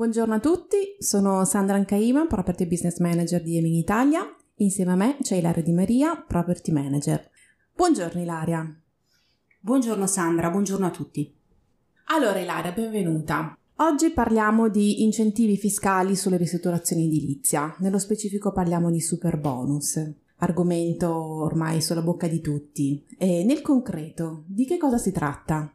Buongiorno a tutti, sono Sandra Ancaima, Property Business Manager di Emin Italia. Insieme a me c'è Ilaria Di Maria, Property Manager. Buongiorno Ilaria. Buongiorno Sandra, buongiorno a tutti. Allora Ilaria, benvenuta. Oggi parliamo di incentivi fiscali sulle ristrutturazioni edilizia, nello specifico parliamo di superbonus, argomento ormai sulla bocca di tutti. E nel concreto, di che cosa si tratta?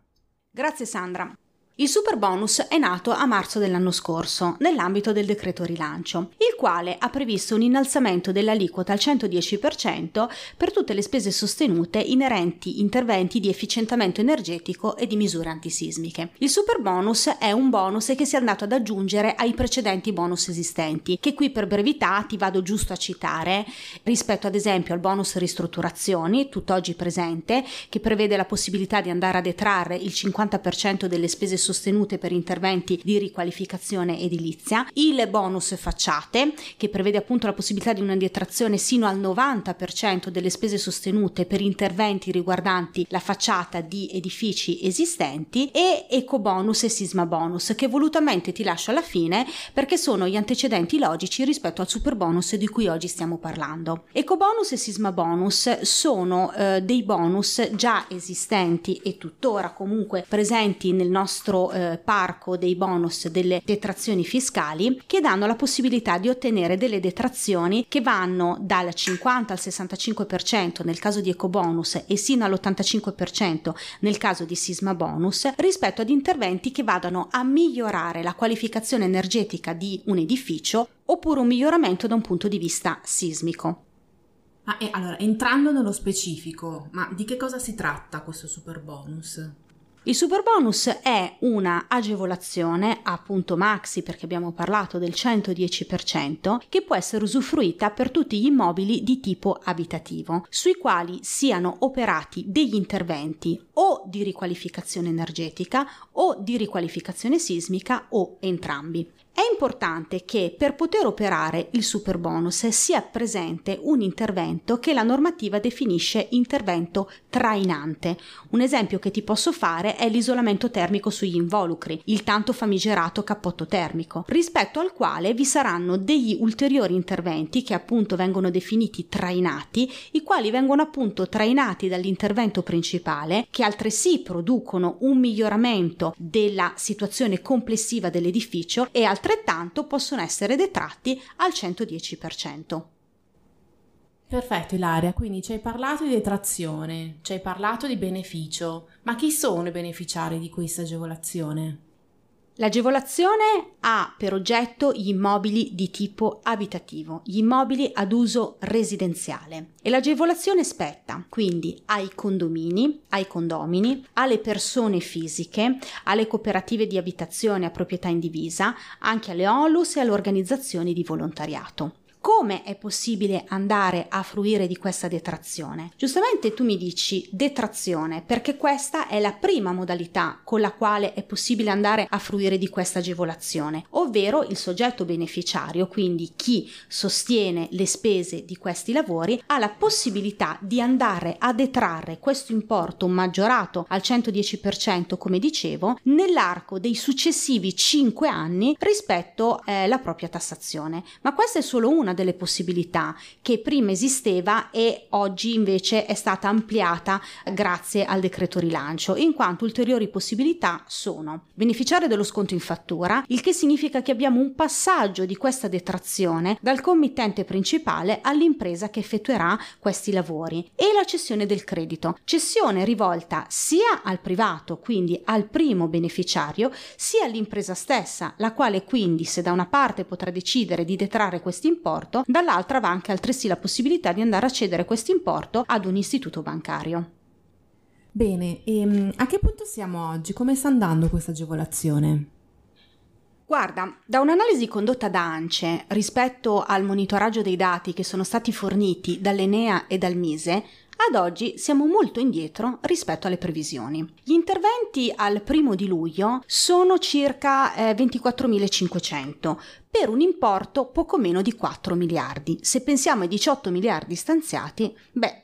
Grazie Sandra. Il superbonus è nato a marzo dell'anno scorso, nell'ambito del decreto rilancio, il quale ha previsto un innalzamento dell'aliquota al 110% per tutte le spese sostenute inerenti interventi di efficientamento energetico e di misure antisismiche. Il superbonus è un bonus che si è andato ad aggiungere ai precedenti bonus esistenti, che qui per brevità ti vado giusto a citare, rispetto ad esempio al bonus ristrutturazioni, tutt'oggi presente, che prevede la possibilità di andare a detrarre il 50% delle spese sostenute per interventi di riqualificazione edilizia, il bonus facciate che prevede appunto la possibilità di una detrazione sino al 90% delle spese sostenute per interventi riguardanti la facciata di edifici esistenti, e ecobonus e sisma bonus, che volutamente ti lascio alla fine perché sono gli antecedenti logici rispetto al superbonus di cui oggi stiamo parlando. Ecobonus e sisma bonus sono dei bonus già esistenti e tuttora comunque presenti nel nostro parco dei bonus delle detrazioni fiscali, che danno la possibilità di ottenere delle detrazioni che vanno dal 50 al 65% nel caso di ecobonus e sino all'85% nel caso di sisma bonus, rispetto ad interventi che vadano a migliorare la qualificazione energetica di un edificio oppure un miglioramento da un punto di vista sismico. Allora, entrando nello specifico, ma di che cosa si tratta questo superbonus? Il superbonus è una agevolazione a punto maxi, perché abbiamo parlato del 110%, che può essere usufruita per tutti gli immobili di tipo abitativo, sui quali siano operati degli interventi o di riqualificazione energetica o di riqualificazione sismica o entrambi. È importante che per poter operare il superbonus sia presente un intervento che la normativa definisce intervento trainante. Un esempio che ti posso fare è l'isolamento termico sugli involucri, il tanto famigerato cappotto termico, rispetto al quale vi saranno degli ulteriori interventi che appunto vengono definiti trainati, i quali vengono appunto trainati dall'intervento principale, che altresì producono un miglioramento della situazione complessiva dell'edificio e altrettanto possono essere detratti al 110%. Perfetto Ilaria, quindi ci hai parlato di detrazione, ci hai parlato di beneficio, ma chi sono i beneficiari di questa agevolazione? L'agevolazione ha per oggetto gli immobili di tipo abitativo, gli immobili ad uso residenziale, e l'agevolazione spetta quindi ai condomini, ai condomini, alle persone fisiche, alle cooperative di abitazione a proprietà indivisa, anche alle ONLUS e alle organizzazioni di volontariato. Come è possibile andare a fruire di questa detrazione? Giustamente tu mi dici detrazione, perché questa è la prima modalità con la quale è possibile andare a fruire di questa agevolazione, ovvero il soggetto beneficiario, quindi chi sostiene le spese di questi lavori, ha la possibilità di andare a detrarre questo importo maggiorato al 110%, come dicevo, nell'arco dei successivi 5 anni rispetto alla propria tassazione. Ma questa è solo una delle possibilità che prima esisteva e oggi invece è stata ampliata grazie al decreto rilancio, in quanto ulteriori possibilità sono beneficiare dello sconto in fattura, il che significa che abbiamo un passaggio di questa detrazione dal committente principale all'impresa che effettuerà questi lavori, e la cessione del credito, cessione rivolta sia al privato, quindi al primo beneficiario, sia all'impresa stessa, la quale quindi se da una parte potrà decidere di detrarre questi importi, dall'altra va anche altresì la possibilità di andare a cedere questo importo ad un istituto bancario. Bene, e a che punto siamo oggi? Come sta andando questa agevolazione? Guarda, da un'analisi condotta da ANCE rispetto al monitoraggio dei dati che sono stati forniti dall'Enea e dal MISE, ad oggi siamo molto indietro rispetto alle previsioni. Gli interventi al 1° di luglio sono circa 24.500 per un importo poco meno di 4 miliardi. Se pensiamo ai 18 miliardi stanziati,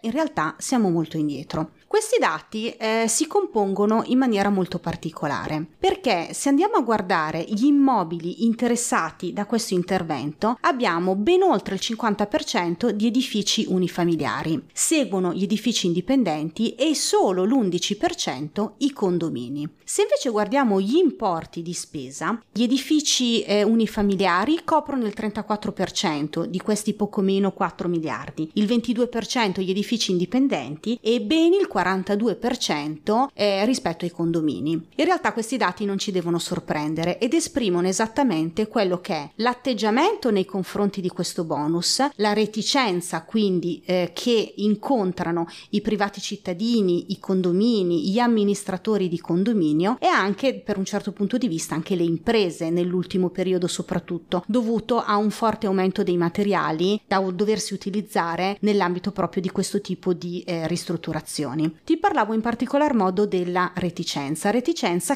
in realtà siamo molto indietro. Questi dati si compongono in maniera molto particolare, perché se andiamo a guardare gli immobili interessati da questo intervento abbiamo ben oltre il 50% di edifici unifamiliari, seguono gli edifici indipendenti e solo l'11% i condomini. Se invece guardiamo gli importi di spesa, gli edifici unifamiliari coprono il 34% di questi poco meno 4 miliardi, il 22% gli edifici indipendenti e ben il 42% rispetto ai condomini. In realtà questi dati non ci devono sorprendere ed esprimono esattamente quello che è l'atteggiamento nei confronti di questo bonus, la reticenza quindi che incontrano i privati cittadini, i condomini, gli amministratori di condominio e anche per un certo punto di vista anche le imprese nell'ultimo periodo, soprattutto dovuto a un forte aumento dei materiali da doversi utilizzare nell'ambito proprio di questo tipo di ristrutturazioni. Ti parlavo in particolar modo della reticenza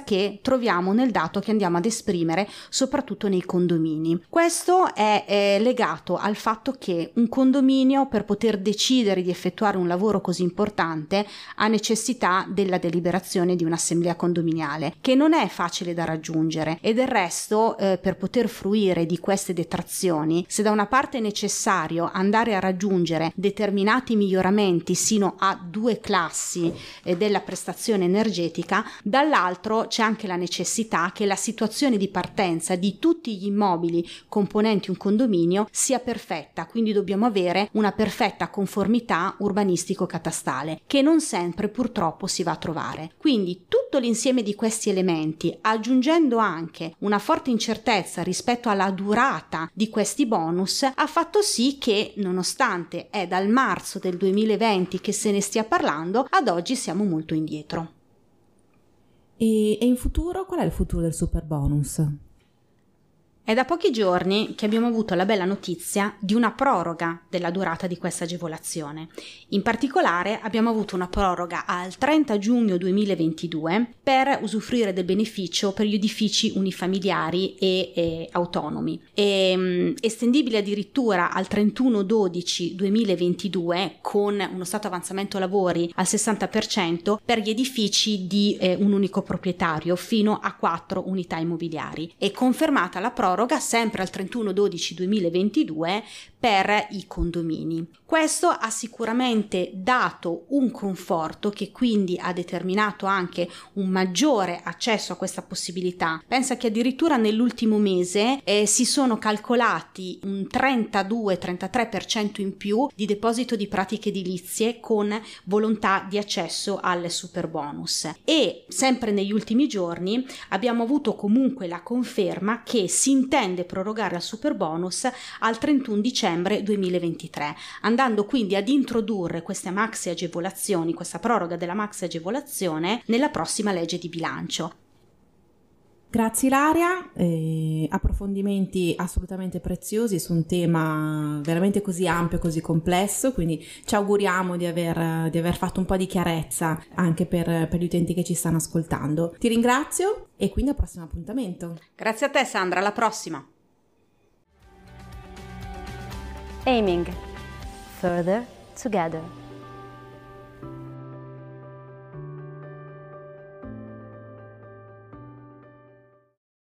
che troviamo nel dato che andiamo ad esprimere soprattutto nei condomini. Questo è legato al fatto che un condominio per poter decidere di effettuare un lavoro così importante ha necessità della deliberazione di un'assemblea condominiale che non è facile da raggiungere e del resto per poter fruire di queste detrazioni, se da una parte è necessario andare a raggiungere determinati miglioramenti sino a 2 classi della prestazione energetica, dall'altro c'è anche la necessità che la situazione di partenza di tutti gli immobili componenti un condominio sia perfetta, quindi dobbiamo avere una perfetta conformità urbanistico-catastale che non sempre purtroppo si va a trovare. Quindi tutto l'insieme di questi elementi, aggiungendo anche una forte incertezza rispetto alla durata di questi bonus, ha fatto sì che, nonostante è dal marzo del 2020 che se ne stia parlando, ad oggi siamo molto indietro. E in futuro? Qual è il futuro del superbonus? È da pochi giorni che abbiamo avuto la bella notizia di una proroga della durata di questa agevolazione. In particolare abbiamo avuto una proroga al 30 giugno 2022 per usufruire del beneficio per gli edifici unifamiliari e autonomi, estendibile addirittura al 31/12/2022 con uno stato avanzamento lavori al 60% per gli edifici di un unico proprietario fino a 4 unità immobiliari e confermata la proroga sempre al 31/12/2022 per i condomini. Questo ha sicuramente dato un conforto che quindi ha determinato anche un maggiore accesso a questa possibilità. Pensa che addirittura nell'ultimo mese si sono calcolati un 32-33% in più di deposito di pratiche edilizie con volontà di accesso al superbonus e sempre negli ultimi giorni abbiamo avuto comunque la conferma che si intende prorogare il superbonus al 31 dicembre 2023, andando quindi ad introdurre queste maxi agevolazioni, questa proroga della maxi agevolazione nella prossima legge di bilancio. Grazie Ilaria, approfondimenti assolutamente preziosi su un tema veramente così ampio, così complesso, quindi ci auguriamo di aver fatto un po' di chiarezza anche per gli utenti che ci stanno ascoltando. Ti ringrazio e quindi al prossimo appuntamento. Grazie a te Sandra, alla prossima. Aiming Further Together.